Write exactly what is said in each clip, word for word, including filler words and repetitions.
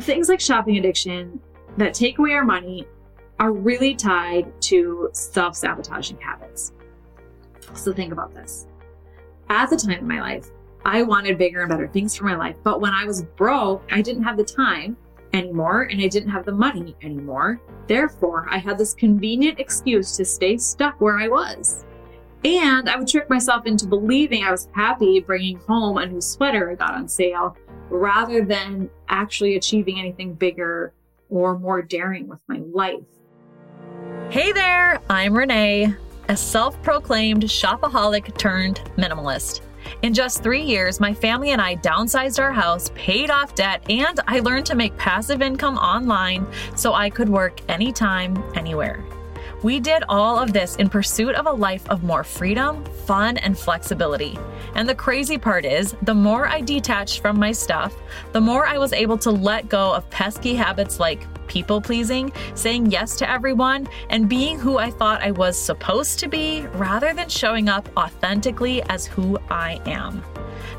things like shopping addiction that take away our money are really tied to self-sabotaging habits. So think about this. At the time in my life, I wanted bigger and better things for my life. But when I was broke, I didn't have the time anymore and I didn't have the money anymore. Therefore, I had this convenient excuse to stay stuck where I was. And I would trick myself into believing I was happy bringing home a new sweater I got on sale rather than actually achieving anything bigger or more daring with my life. Hey there, I'm Renee, a self-proclaimed shopaholic turned minimalist. In just three years, my family and I downsized our house, paid off debt, and I learned to make passive income online so I could work anytime, anywhere. We did all of this in pursuit of a life of more freedom, fun, and flexibility. And the crazy part is, the more I detached from my stuff, the more I was able to let go of pesky habits like people-pleasing, saying yes to everyone, and being who I thought I was supposed to be, rather than showing up authentically as who I am.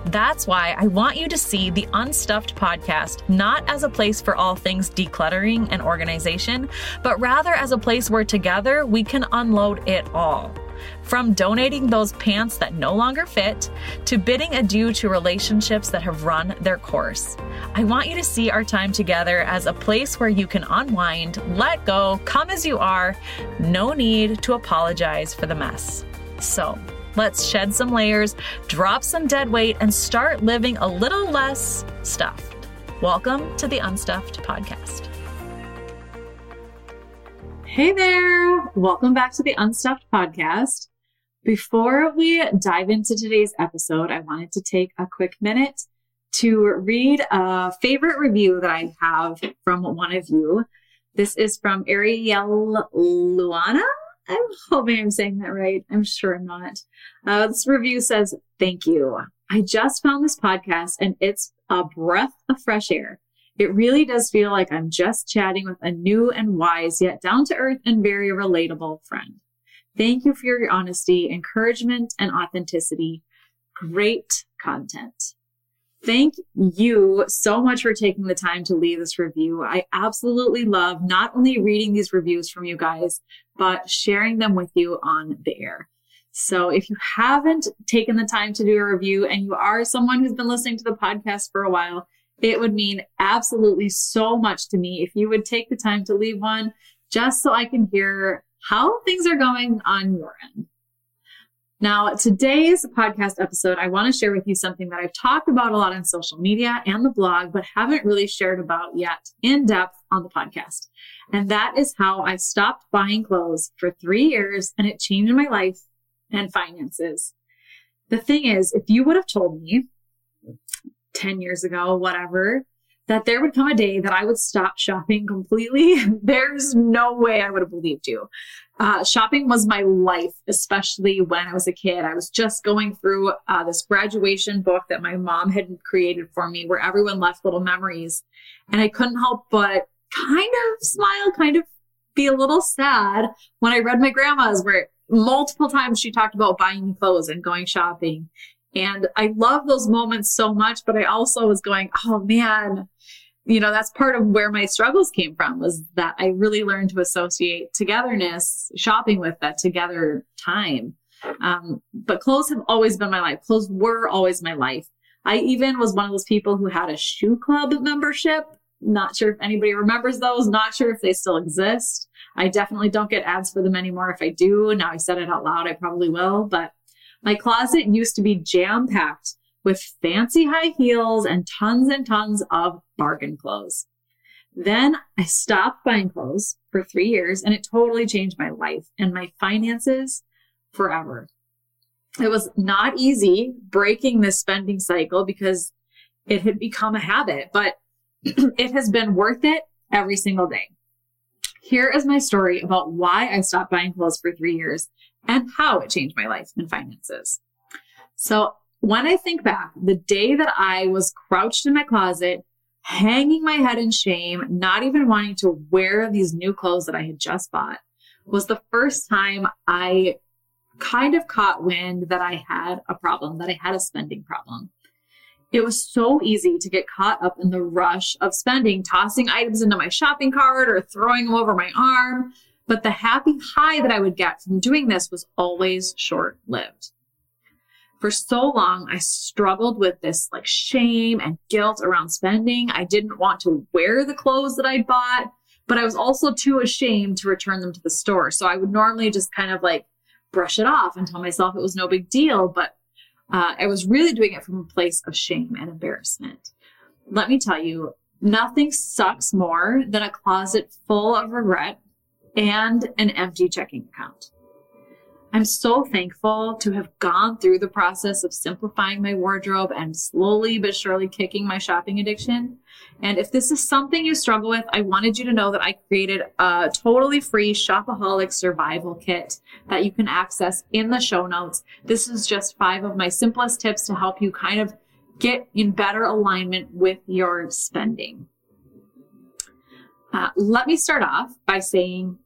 That's why I want you to see the Unstuffed podcast not as a place for all things decluttering and organization, but rather as a place where together we can unload it all. From donating those pants that no longer fit, to bidding adieu to relationships that have run their course. I want you to see our time together as a place where you can unwind, let go, come as you are, no need to apologize for the mess. So let's shed some layers, drop some dead weight, and start living a little less stuffed. Welcome to the Unstuffed Podcast. Hey there! Welcome back to the Unstuffed Podcast. Before we dive into today's episode, I wanted to take a quick minute to read a favorite review that I have from one of you. This is from Ariel Luana. I'm hoping I'm saying that right. I'm sure I'm not. Uh, this review says, "Thank you. I just found this podcast and it's a breath of fresh air. It really does feel like I'm just chatting with a new and wise yet down-to-earth and very relatable friend. Thank you for your honesty, encouragement, and authenticity. Great content." Thank you so much for taking the time to leave this review. I absolutely love not only reading these reviews from you guys, but sharing them with you on the air. So if you haven't taken the time to do a review and you are someone who's been listening to the podcast for a while, it would mean absolutely so much to me if you would take the time to leave one just so I can hear how things are going on your end. Now, today's podcast episode, I want to share with you something that I've talked about a lot on social media and the blog, but haven't really shared about yet in depth on the podcast. And that is how I stopped buying clothes for three years and it changed my life and finances. The thing is, if you would have told me ten years ago, whatever, that there would come a day that I would stop shopping completely, there's no way I would have believed you. Uh, shopping was my life, especially when I was a kid. I was just going through uh, this graduation book that my mom had created for me where everyone left little memories. And I couldn't help but kind of smile, kind of be a little sad when I read my grandma's, where multiple times she talked about buying clothes and going shopping. And I love those moments so much, but I also was going, oh man, you know, that's part of where my struggles came from, was that I really learned to associate togetherness, shopping, with that together time. Um, but clothes have always been my life. Clothes were always my life. I even was one of those people who had a shoe club membership. Not sure if anybody remembers those. Not sure if they still exist. I definitely don't get ads for them anymore. If I do, now I said it out loud, I probably will, but my closet used to be jam-packed with fancy high heels and tons and tons of bargain clothes. Then I stopped buying clothes for three years and it totally changed my life and my finances forever. It was not easy breaking this spending cycle because it had become a habit, but it has been worth it every single day. Here is my story about why I stopped buying clothes for three years and how it changed my life and finances. So when I think back, the day that I was crouched in my closet, hanging my head in shame, not even wanting to wear these new clothes that I had just bought, was the first time I kind of caught wind that I had a problem, that I had a spending problem. It was so easy to get caught up in the rush of spending, tossing items into my shopping cart or throwing them over my arm. But the happy high that I would get from doing this was always short-lived. For so long, I struggled with this like shame and guilt around spending. I didn't want to wear the clothes that I bought, but I was also too ashamed to return them to the store. So I would normally just kind of like brush it off and tell myself it was no big deal. But uh, I was really doing it from a place of shame and embarrassment. Let me tell you, nothing sucks more than a closet full of regret and an empty checking account. I'm so thankful to have gone through the process of simplifying my wardrobe and slowly but surely kicking my shopping addiction. And if this is something you struggle with, I wanted you to know that I created a totally free shopaholic survival kit that you can access in the show notes. This is just five of my simplest tips to help you kind of get in better alignment with your spending. Uh, let me start off by saying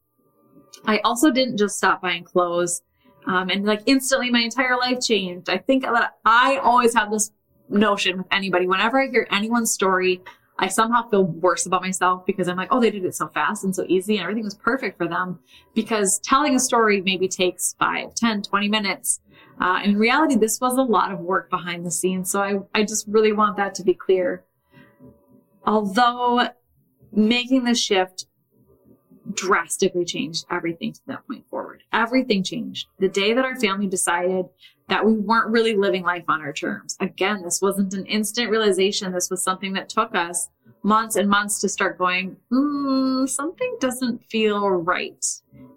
I also didn't just stop buying clothes. Um, and like instantly my entire life changed. I think that I always have this notion with anybody. Whenever I hear anyone's story, I somehow feel worse about myself because I'm like, oh, they did it so fast and so easy and everything was perfect for them, because telling a story maybe takes five, ten, twenty minutes. Uh, in reality, this was a lot of work behind the scenes. So I, I just really want that to be clear. Although making this shift drastically changed everything from that point forward. Everything changed. The day that our family decided that we weren't really living life on our terms. Again, this wasn't an instant realization. This was something that took us months and months to start going, mm, something doesn't feel right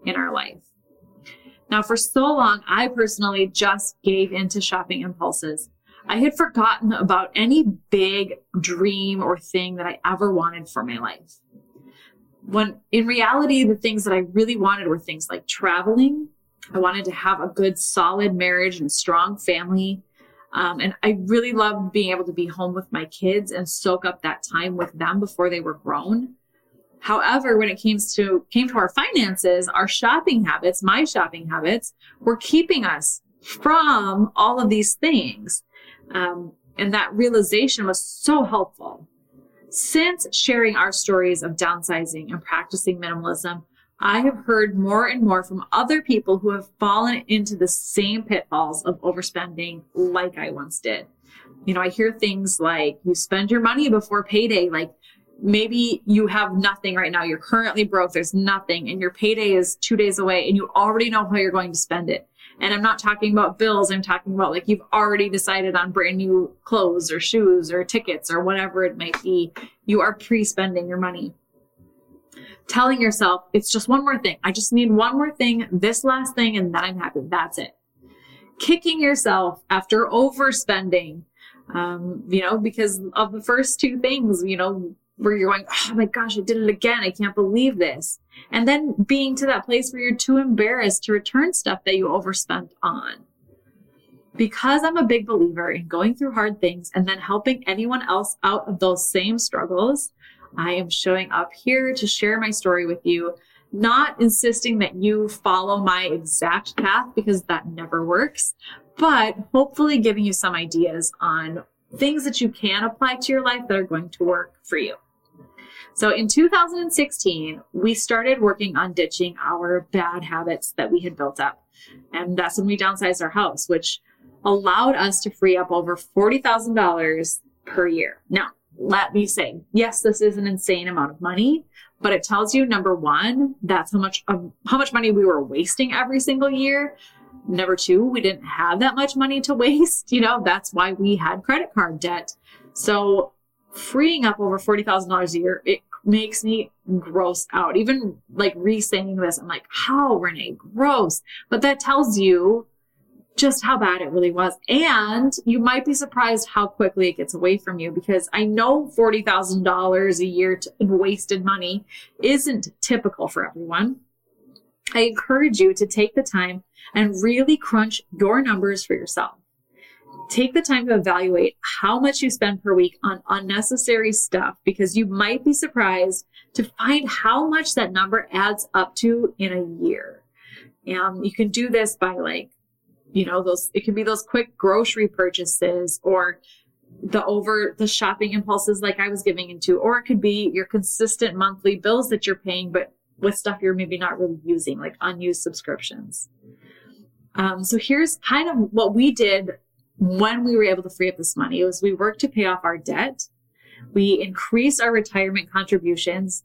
in our life. Now, for so long, I personally just gave into shopping impulses. I had forgotten about any big dream or thing that I ever wanted for my life. When in reality, the things that I really wanted were things like traveling. I wanted to have a good, solid marriage and strong family. Um, and I really loved being able to be home with my kids and soak up that time with them before they were grown. However, when it came to, came to our finances, our shopping habits, my shopping habits, were keeping us from all of these things. Um, and that realization was so helpful. Since sharing our stories of downsizing and practicing minimalism, I have heard more and more from other people who have fallen into the same pitfalls of overspending like I once did. You know, I hear things like, you spend your money before payday. Like, maybe you have nothing right now. You're currently broke. There's nothing. And your payday is two days away and you already know how you're going to spend it. And I'm not talking about bills. I'm talking about like you've already decided on brand new clothes or shoes or tickets or whatever it might be. You are pre-spending your money. Telling yourself, it's just one more thing. I just need one more thing, this last thing, and then I'm happy. That's it. Kicking yourself after overspending, um, you know, because of the first two things, you know, where you're going, oh my gosh, I did it again. I can't believe this. And then being to that place where you're too embarrassed to return stuff that you overspent on. Because I'm a big believer in going through hard things and then helping anyone else out of those same struggles, I am showing up here to share my story with you, not insisting that you follow my exact path because that never works, but hopefully giving you some ideas on things that you can apply to your life that are going to work for you. So in two thousand sixteen, we started working on ditching our bad habits that we had built up. And that's when we downsized our house, which allowed us to free up over forty thousand dollars per year. Now, let me say, yes, this is an insane amount of money, but it tells you, number one, that's how much um, how much money we were wasting every single year. Number two, we didn't have that much money to waste. You know, that's why we had credit card debt. So freeing up over forty thousand dollars a year, it makes me gross out. Even like re-saying this, I'm like, how, Renee, gross. But that tells you just how bad it really was. And you might be surprised how quickly it gets away from you, because I know forty thousand dollars a year in wasted money isn't typical for everyone. I encourage you to take the time and really crunch your numbers for yourself. Take the time to evaluate how much you spend per week on unnecessary stuff, because you might be surprised to find how much that number adds up to in a year. Um, you can do this by like, you know, those, it can be those quick grocery purchases or the over the shopping impulses like I was giving into, or it could be your consistent monthly bills that you're paying, but with stuff you're maybe not really using, like unused subscriptions. Um, so here's kind of what we did when we were able to free up this money. It was we worked to pay off our debt. We increased our retirement contributions,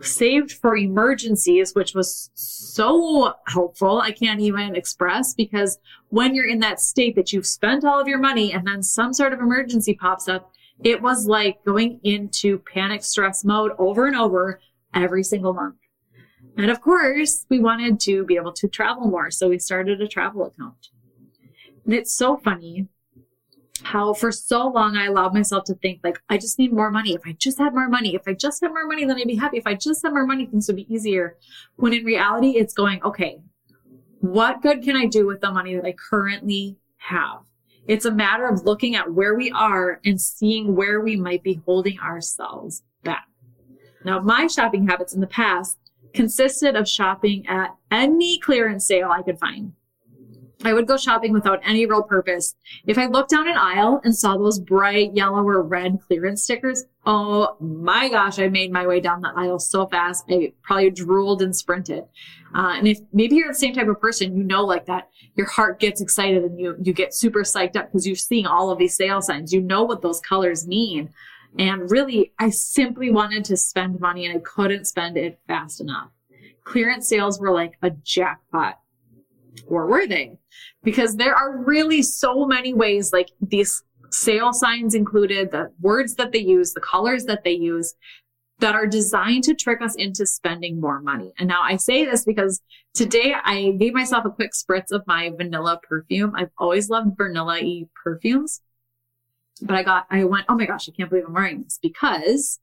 saved for emergencies, which was so helpful. I can't even express, because when you're in that state that you've spent all of your money and then some sort of emergency pops up, it was like going into panic stress mode over and over every single month. And of course, we wanted to be able to travel more. So we started a travel account. And it's so funny how for so long I allowed myself to think like, I just need more money. If I just had more money, if I just had more money, then I'd be happy. If I just had more money, things would be easier. When in reality, it's going, okay, what good can I do with the money that I currently have? It's a matter of looking at where we are and seeing where we might be holding ourselves back. Now, my shopping habits in the past consisted of shopping at any clearance sale I could find. I would go shopping without any real purpose. If I looked down an aisle and saw those bright yellow or red clearance stickers, oh my gosh, I made my way down the aisle so fast. I probably drooled and sprinted. Uh, and if maybe you're the same type of person, you know, like that, your heart gets excited and you, you get super psyched up because you're seeing all of these sale signs. You know what those colors mean. And really, I simply wanted to spend money and I couldn't spend it fast enough. Clearance sales were like a jackpot. Or were they? Because there are really so many ways, like these sale signs included, the words that they use, the colors that they use, that are designed to trick us into spending more money. And now I say this because today I gave myself a quick spritz of my vanilla perfume. I've always loved vanilla-y perfumes, but I got, I went, oh my gosh, I can't believe I'm wearing this, because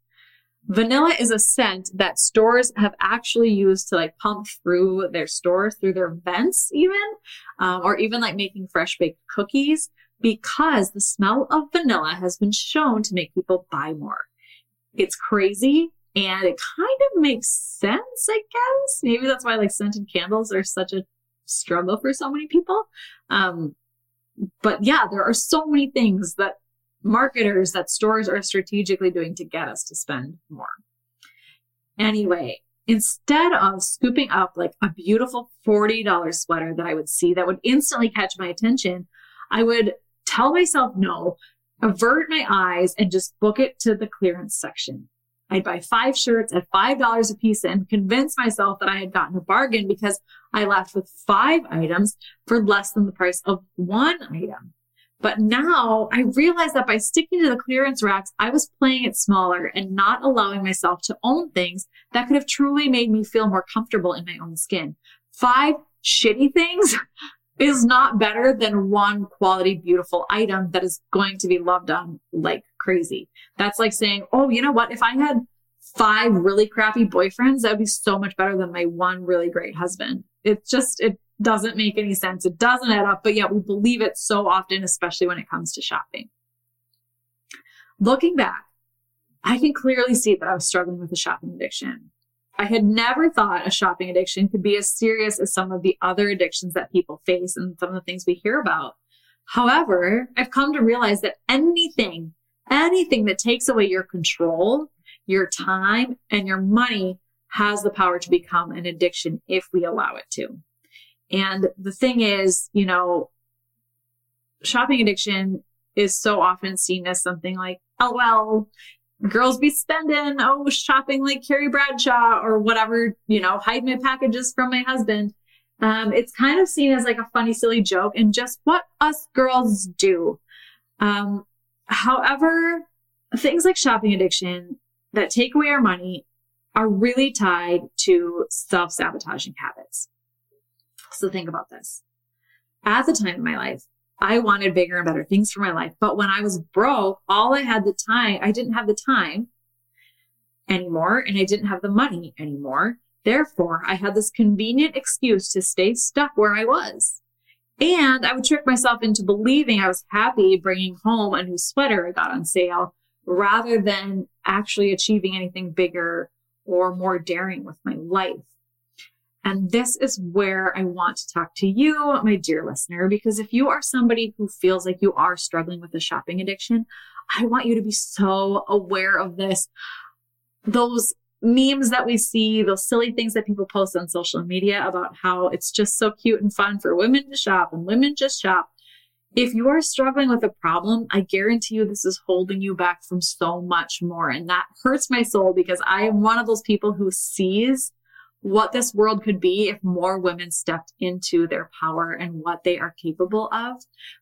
vanilla is a scent that stores have actually used to like pump through their stores, through their vents even, um, or even like making fresh baked cookies, because the smell of vanilla has been shown to make people buy more. It's crazy and it kind of makes sense, I guess. Maybe that's why like scented candles are such a struggle for so many people. Um, but yeah, there are so many things that marketers that stores are strategically doing to get us to spend more. Anyway, instead of scooping up like a beautiful forty dollars sweater that I would see that would instantly catch my attention, I would tell myself no, avert my eyes, and just book it to the clearance section. I'd buy five shirts at five dollars a piece and convince myself that I had gotten a bargain because I left with five items for less than the price of one item. But now I realize that by sticking to the clearance racks, I was playing it smaller and not allowing myself to own things that could have truly made me feel more comfortable in my own skin. Five shitty things is not better than one quality, beautiful item that is going to be loved on like crazy. That's like saying, oh, you know what? If I had five really crappy boyfriends, that would be so much better than my one really great husband. It's just, it doesn't make any sense. It doesn't add up, but yet we believe it so often, especially when it comes to shopping. Looking back, I can clearly see that I was struggling with a shopping addiction. I had never thought a shopping addiction could be as serious as some of the other addictions that people face and some of the things we hear about. However, I've come to realize that anything, anything that takes away your control, your time, and your money has the power to become an addiction if we allow it to. And the thing is, you know, shopping addiction is so often seen as something like, oh, well, girls be spending, oh, shopping like Carrie Bradshaw or whatever, you know, hide my packages from my husband. Um, it's kind of seen as like a funny, silly joke and just what us girls do. Um, however, things like shopping addiction that take away our money are really tied to self-sabotaging habits. So think about this. At the time in my life, I wanted bigger and better things for my life. But when I was broke, all I had the time, I didn't have the time anymore, and I didn't have the money anymore. Therefore, I had this convenient excuse to stay stuck where I was. And I would trick myself into believing I was happy bringing home a new sweater I got on sale rather than actually achieving anything bigger or more daring with my life. And this is where I want to talk to you, my dear listener, because if you are somebody who feels like you are struggling with a shopping addiction, I want you to be so aware of this. Those memes that we see, those silly things that people post on social media about how it's just so cute and fun for women to shop and women just shop. If you are struggling with a problem, I guarantee you this is holding you back from so much more. And that hurts my soul because I am one of those people who sees what this world could be if more women stepped into their power and what they are capable of.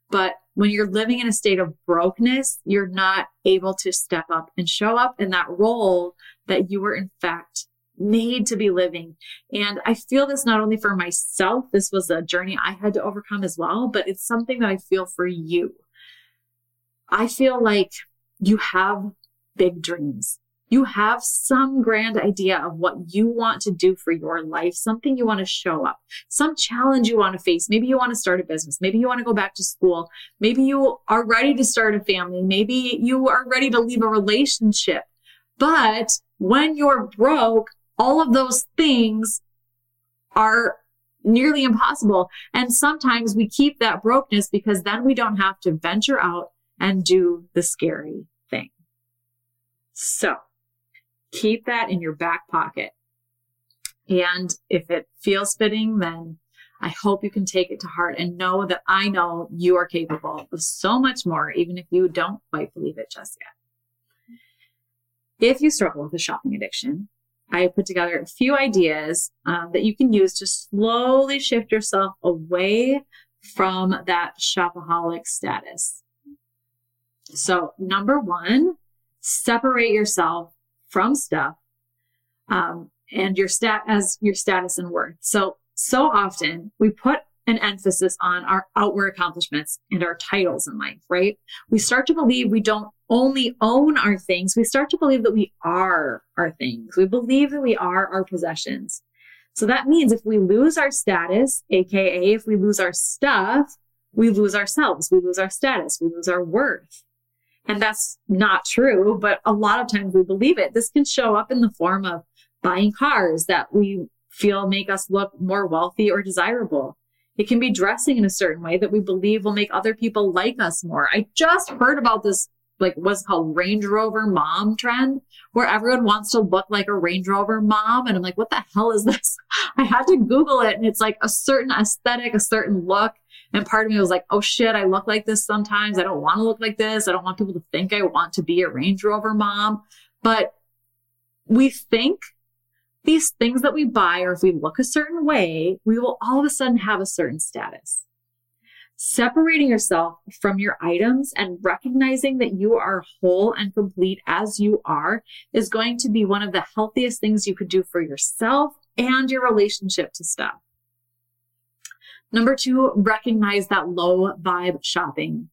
But when you're living in a state of brokenness, you're not able to step up and show up in that role that you were in fact made to be living. And I feel this not only for myself, this was a journey I had to overcome as well, but it's something that I feel for you. I feel like you have big dreams. You have some grand idea of what you want to do for your life, something you want to show up, some challenge you want to face. Maybe you want to start a business. Maybe you want to go back to school. Maybe you are ready to start a family. Maybe you are ready to leave a relationship. But when you're broke, all of those things are nearly impossible. And sometimes we keep that brokenness because then we don't have to venture out and do the scary thing. So keep that in your back pocket. And if it feels fitting, then I hope you can take it to heart and know that I know you are capable of so much more, even if you don't quite believe it just yet. If you struggle with a shopping addiction, I put together a few ideas um, that you can use to slowly shift yourself away from that shopaholic status. So number one, separate yourself from stuff um, and your stat as your status and worth. So, so often we put an emphasis on our outward accomplishments and our titles in life, right? We start to believe we don't only own our things. We start to believe that we are our things. We believe that we are our possessions. So that means if we lose our status, A K A if we lose our stuff, we lose ourselves. We lose our status. We lose our worth. And that's not true, but a lot of times we believe it. This can show up in the form of buying cars that we feel make us look more wealthy or desirable. It can be dressing in a certain way that we believe will make other people like us more. I just heard about this, like what's called Range Rover mom trend, where everyone wants to look like a Range Rover mom. And I'm like, what the hell is this? I had to Google it. And it's like a certain aesthetic, a certain look. And part of me was like, oh shit, I look like this sometimes. I don't want to look like this. I don't want people to think I want to be a Range Rover mom. But we think these things that we buy, or if we look a certain way, we will all of a sudden have a certain status. Separating yourself from your items and recognizing that you are whole and complete as you are is going to be one of the healthiest things you could do for yourself and your relationship to stuff. Number two, recognize that low vibe shopping.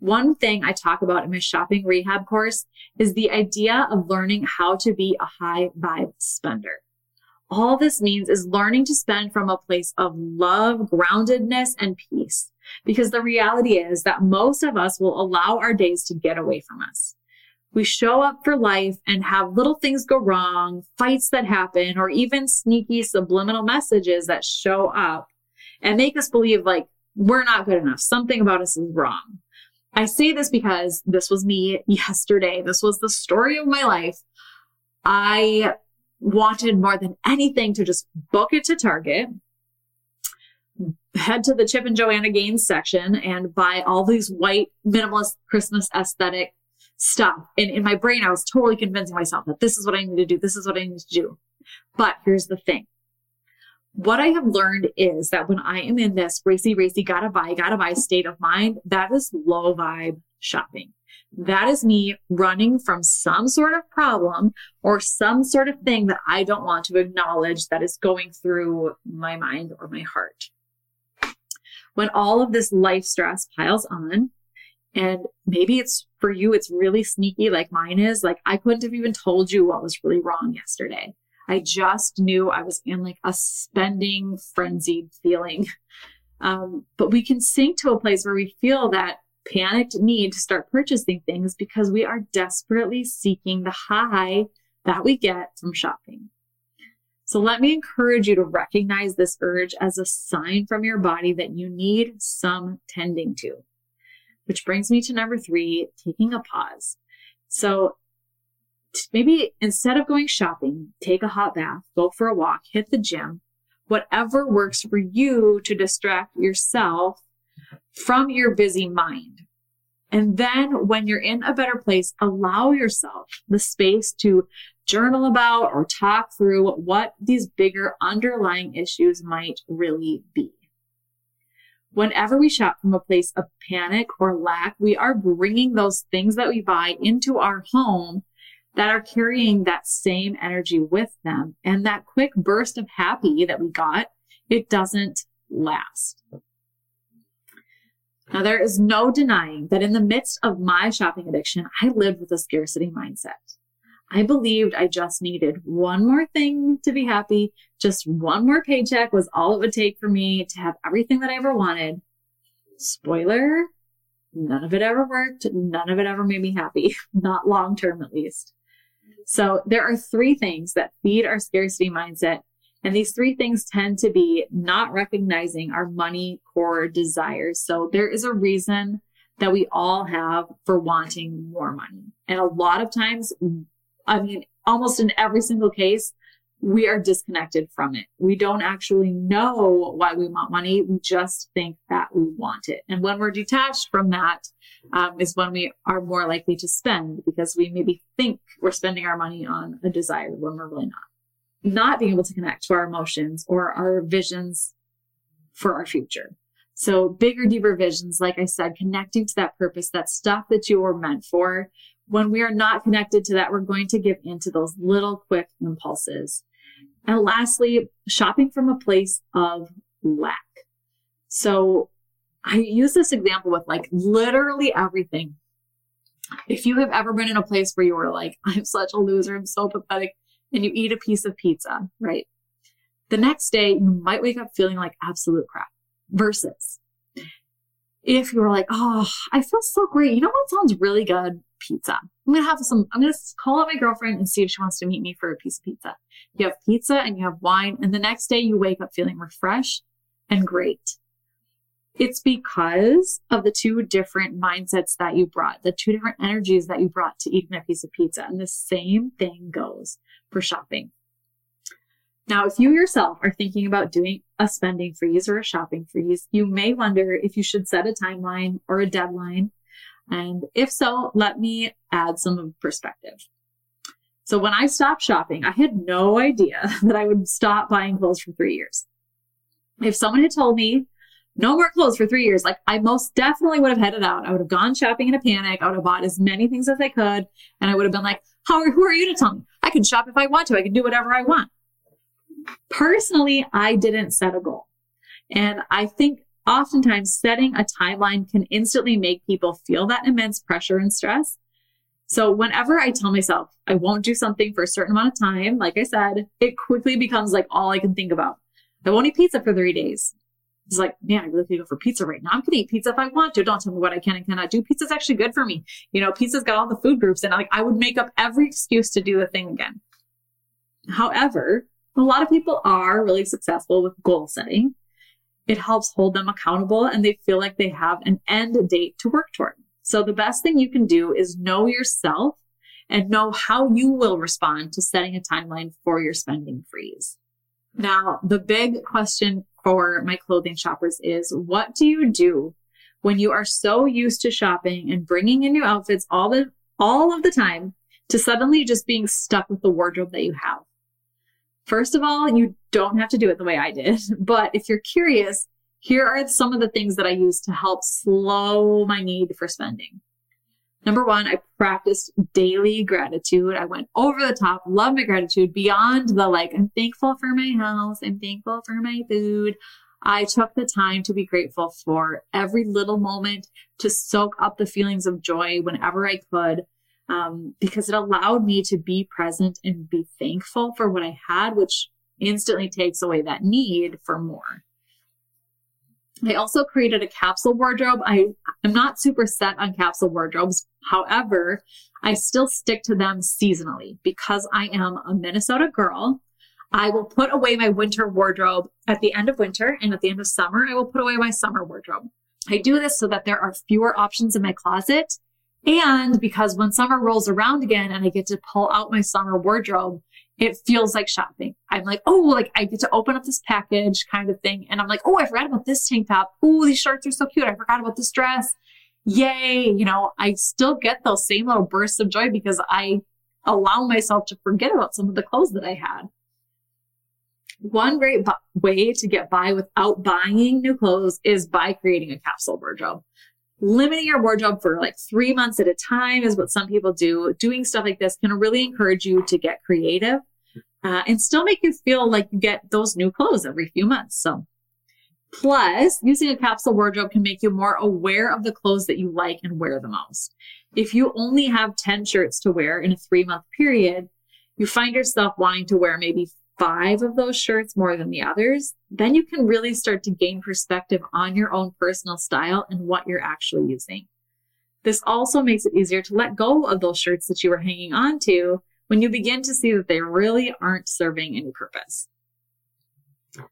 One thing I talk about in my shopping rehab course is the idea of learning how to be a high vibe spender. All this means is learning to spend from a place of love, groundedness, and peace. Because the reality is that most of us will allow our days to get away from us. We show up for life and have little things go wrong, fights that happen, or even sneaky subliminal messages that show up and make us believe like we're not good enough. Something about us is wrong. I say this because this was me yesterday. This was the story of my life. I wanted more than anything to just book it to Target, head to the Chip and Joanna Gaines section and buy all these white minimalist Christmas aesthetic stuff. And in my brain, I was totally convincing myself that this is what I need to do. This is what I need to do. But here's the thing. What I have learned is that when I am in this racy, racy, gotta buy, gotta buy state of mind, that is low vibe shopping. That is me running from some sort of problem or some sort of thing that I don't want to acknowledge that is going through my mind or my heart. When all of this life stress piles on, and maybe it's for you, it's really sneaky like mine is, like I couldn't have even told you what was really wrong yesterday. I just knew I was in like a spending frenzied feeling. Um, but we can sink to a place where we feel that panicked need to start purchasing things because we are desperately seeking the high that we get from shopping. So let me encourage you to recognize this urge as a sign from your body that you need some tending to. Which brings me to number three, taking a pause. So maybe instead of going shopping, take a hot bath, go for a walk, hit the gym, whatever works for you to distract yourself from your busy mind. And then when you're in a better place, allow yourself the space to journal about or talk through what these bigger underlying issues might really be. Whenever we shop from a place of panic or lack, we are bringing those things that we buy into our home that are carrying that same energy with them. And that quick burst of happy that we got, it doesn't last. Now, there is no denying that in the midst of my shopping addiction, I lived with a scarcity mindset. I believed I just needed one more thing to be happy. Just one more paycheck was all it would take for me to have everything that I ever wanted. Spoiler, none of it ever worked. None of it ever made me happy. Not long-term, at least. So there are three things that feed our scarcity mindset. And these three things tend to be not recognizing our money core desires. So there is a reason that we all have for wanting more money. And a lot of times, I mean, almost in every single case, we are disconnected from it. We don't actually know why we want money. We just think that we want it. And when we're detached from that, um, is when we are more likely to spend, because we maybe think we're spending our money on a desire when we're really not. Not being able to connect to our emotions or our visions for our future. So bigger, deeper visions, like I said, connecting to that purpose, that stuff that you were meant for. When we are not connected to that, we're going to give into those little quick impulses. And lastly, shopping from a place of lack. So I use this example with like literally everything. If you have ever been in a place where you were like, I'm such a loser, I'm so pathetic, and you eat a piece of pizza, right? The next day, you might wake up feeling like absolute crap. Versus if you were like, oh, I feel so great. You know what sounds really good? Pizza. I'm going to have some, I'm going to call up my girlfriend and see if she wants to meet me for a piece of pizza. You have pizza and you have wine, and the next day you wake up feeling refreshed and great. It's because of the two different mindsets that you brought, the two different energies that you brought to eating a piece of pizza. And the same thing goes for shopping. Now, if you yourself are thinking about doing a spending freeze or a shopping freeze, you may wonder if you should set a timeline or a deadline. And if so, let me add some perspective. So when I stopped shopping, I had no idea that I would stop buying clothes for three years. If someone had told me no more clothes for three years, like I most definitely would have headed out. I would have gone shopping in a panic. I would have bought as many things as I could. And I would have been like, How are, who are you to tell me? I can shop if I want to. I can do whatever I want. Personally, I didn't set a goal. And I think oftentimes setting a timeline can instantly make people feel that immense pressure and stress. So whenever I tell myself I won't do something for a certain amount of time, like I said, it quickly becomes like all I can think about. I won't eat pizza for three days. It's like, man, I really could go for pizza right now. I'm going to eat pizza if I want to. Don't tell me what I can and cannot do. Pizza's actually good for me. You know, pizza's got all the food groups, and like I would make up every excuse to do the thing again. However, a lot of people are really successful with goal setting. It helps hold them accountable, and they feel like they have an end date to work toward. So the best thing you can do is know yourself and know how you will respond to setting a timeline for your spending freeze. Now, the big question for my clothing shoppers is, what do you do when you are so used to shopping and bringing in new outfits all the all of the time to suddenly just being stuck with the wardrobe that you have? First of all, you don't have to do it the way I did, but if you're curious, here are some of the things that I use to help slow my need for spending. Number one, I practiced daily gratitude. I went over the top, love my gratitude, beyond the like, I'm thankful for my house, I'm thankful for my food. I took the time to be grateful for every little moment, to soak up the feelings of joy whenever I could, um, because it allowed me to be present and be thankful for what I had, which instantly takes away that need for more. I also created a capsule wardrobe. I am not super set on capsule wardrobes. However, I still stick to them seasonally because I am a Minnesota girl. I will put away my winter wardrobe at the end of winter, and at the end of summer, I will put away my summer wardrobe. I do this so that there are fewer options in my closet, and because when summer rolls around again and I get to pull out my summer wardrobe, it feels like shopping. I'm like, oh, like I get to open up this package kind of thing. And I'm like, oh, I forgot about this tank top. Oh, these shorts are so cute. I forgot about this dress. Yay. You know, I still get those same little bursts of joy because I allow myself to forget about some of the clothes that I had. One great bu- way to get by without buying new clothes is by creating a capsule wardrobe. Limiting your wardrobe for like three months at a time is what some people do. Doing stuff like this can really encourage you to get creative uh, and still make you feel like you get those new clothes every few months. So, plus, using a capsule wardrobe can make you more aware of the clothes that you like and wear the most. If you only have ten shirts to wear in a three-month period, you find yourself wanting to wear maybe five of those shirts more than the others, then you can really start to gain perspective on your own personal style and what you're actually using. This also makes it easier to let go of those shirts that you were hanging on to when you begin to see that they really aren't serving any purpose.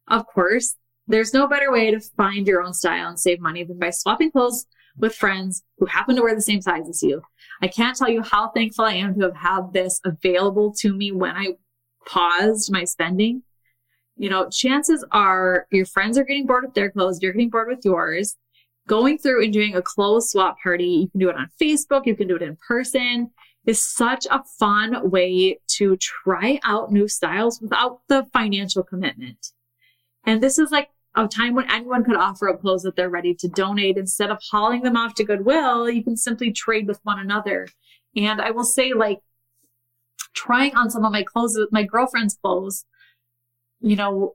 Of course, there's no better way to find your own style and save money than by swapping clothes with friends who happen to wear the same size as you. I can't tell you how thankful I am to have had this available to me when I paused my spending. You know, chances are your friends are getting bored with their clothes, you're getting bored with yours. Going through and doing a clothes swap party, you can do it on Facebook, you can do it in person, is such a fun way to try out new styles without the financial commitment. And this is like a time when anyone could offer up clothes that they're ready to donate. Instead of hauling them off to Goodwill, you can simply trade with one another. And I will say, like, trying on some of my clothes, my girlfriend's clothes, you know,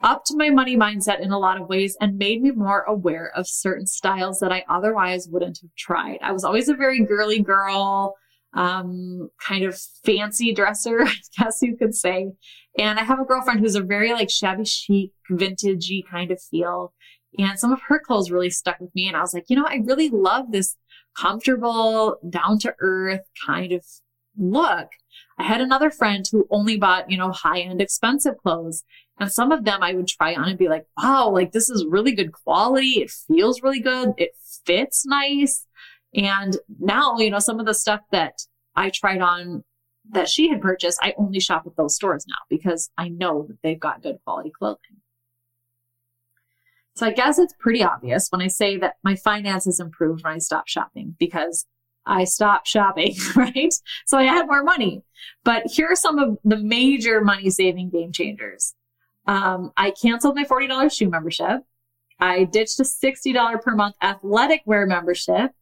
upped my money mindset in a lot of ways and made me more aware of certain styles that I otherwise wouldn't have tried. I was always a very girly girl, um, kind of fancy dresser, I guess you could say. And I have a girlfriend who's a very like shabby chic, vintagey kind of feel. And some of her clothes really stuck with me. And I was like, you know, I really love this comfortable, down to earth kind of look. I had another friend who only bought, you know, high-end expensive clothes. And some of them I would try on and be like, wow, like this is really good quality. It feels really good. It fits nice. And now, you know, some of the stuff that I tried on that she had purchased, I only shop at those stores now because I know that they've got good quality clothing. So I guess it's pretty obvious when I say that my finances improved when I stopped shopping because I stopped shopping, right? So I had more money. But here are some of the major money-saving game changers. Um, I canceled my forty dollars shoe membership. I ditched a sixty dollars per month athletic wear membership.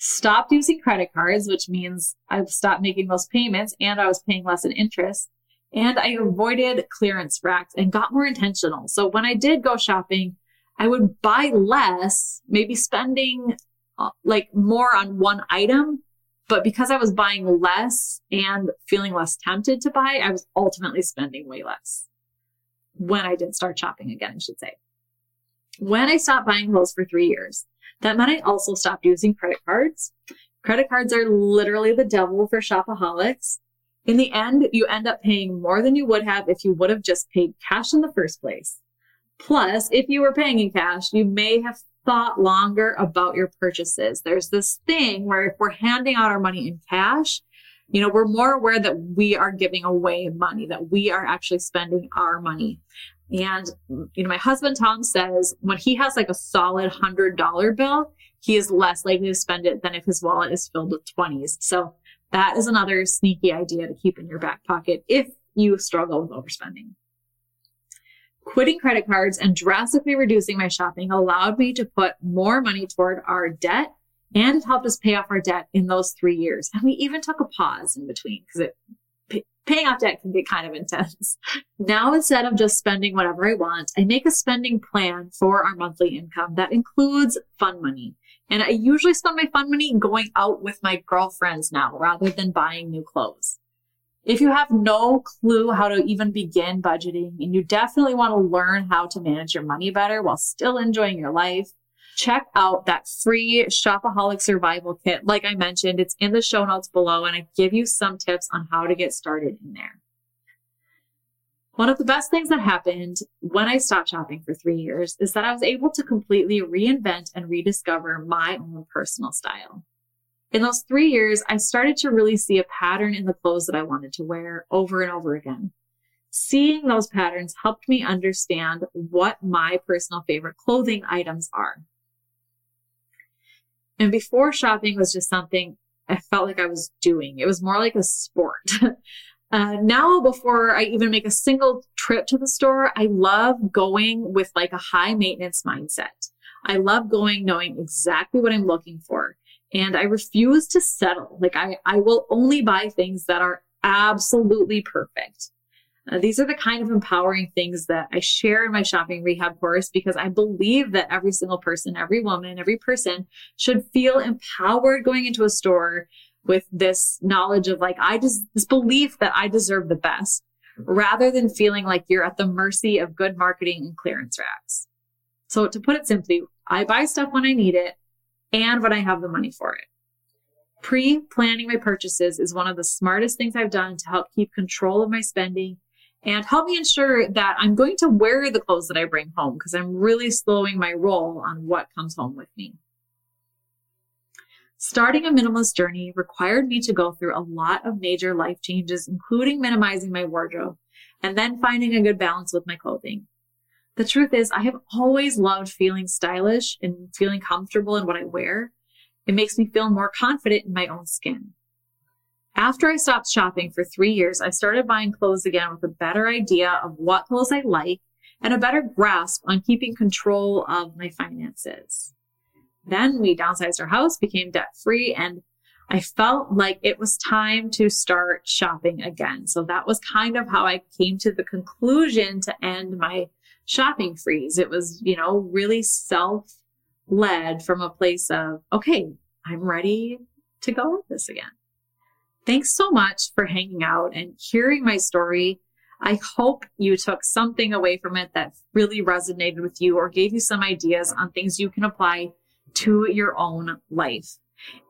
Stopped using credit cards, which means I've stopped making those payments and I was paying less in interest. And I avoided clearance racks and got more intentional. So when I did go shopping, I would buy less, maybe spending like more on one item, but because I was buying less and feeling less tempted to buy, I was ultimately spending way less when I did start shopping again, I should say. When I stopped buying clothes for three years, that meant I also stopped using credit cards. Credit cards are literally the devil for shopaholics. In the end, you end up paying more than you would have if you would have just paid cash in the first place. Plus, if you were paying in cash, you may have thought longer about your purchases. There's this thing where if we're handing out our money in cash, you know, we're more aware that we are giving away money, that we are actually spending our money. And, you know, my husband, Tom, says when he has like a solid one hundred dollars bill, he is less likely to spend it than if his wallet is filled with twenties. So that is another sneaky idea to keep in your back pocket if you struggle with overspending. Quitting credit cards and drastically reducing my shopping allowed me to put more money toward our debt and helped us pay off our debt in those three years. And we even took a pause in between because p- paying off debt can get kind of intense. Now, instead of just spending whatever I want, I make a spending plan for our monthly income that includes fun money. And I usually spend my fun money going out with my girlfriends now rather than buying new clothes. If you have no clue how to even begin budgeting and you definitely want to learn how to manage your money better while still enjoying your life, check out that free Shopaholic Survival Kit. Like I mentioned, it's in the show notes below and I give you some tips on how to get started in there. One of the best things that happened when I stopped shopping for three years is that I was able to completely reinvent and rediscover my own personal style. In those three years, I started to really see a pattern in the clothes that I wanted to wear over and over again. Seeing those patterns helped me understand what my personal favorite clothing items are. And before, shopping was just something I felt like I was doing. It was more like a sport. uh, now, before I even make a single trip to the store, I love going with like a high maintenance mindset. I love going knowing exactly what I'm looking for. And I refuse to settle. Like I, I will only buy things that are absolutely perfect. Uh, these are the kind of empowering things that I share in my shopping rehab course, because I believe that every single person, every woman, every person should feel empowered going into a store with this knowledge of like, I just, this belief that I deserve the best, rather than feeling like you're at the mercy of good marketing and clearance racks. So to put it simply, I buy stuff when I need it and when I have the money for it. Pre-planning my purchases is one of the smartest things I've done to help keep control of my spending and help me ensure that I'm going to wear the clothes that I bring home, because I'm really slowing my roll on what comes home with me. Starting a minimalist journey required me to go through a lot of major life changes, including minimizing my wardrobe and then finding a good balance with my clothing. The truth is, I have always loved feeling stylish and feeling comfortable in what I wear. It makes me feel more confident in my own skin. After I stopped shopping for three years, I started buying clothes again with a better idea of what clothes I like and a better grasp on keeping control of my finances. Then we downsized our house, became debt-free, and I felt like it was time to start shopping again. So that was kind of how I came to the conclusion to end my shopping freeze. It was, you know, really self-led from a place of, okay, I'm ready to go with this again. Thanks so much for hanging out and hearing my story. I hope you took something away from it that really resonated with you or gave you some ideas on things you can apply to your own life.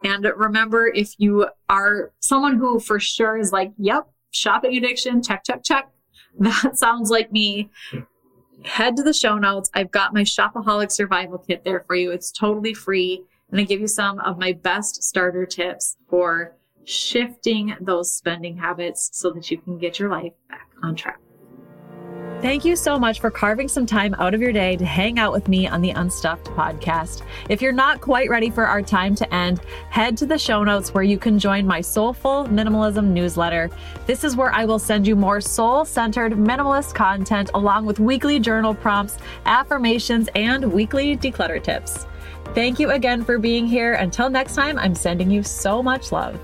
And remember, if you are someone who for sure is like, yep, shopping addiction, check, check, check. That sounds like me. Head to the show notes. I've got my Shopaholic Survival Kit there for you. It's totally free. And I give you some of my best starter tips for shifting those spending habits so that you can get your life back on track. Thank you so much for carving some time out of your day to hang out with me on the Unstuffed podcast. If you're not quite ready for our time to end, head to the show notes where you can join my Soulful Minimalism newsletter. This is where I will send you more soul-centered minimalist content along with weekly journal prompts, affirmations, and weekly declutter tips. Thank you again for being here. Until next time, I'm sending you so much love.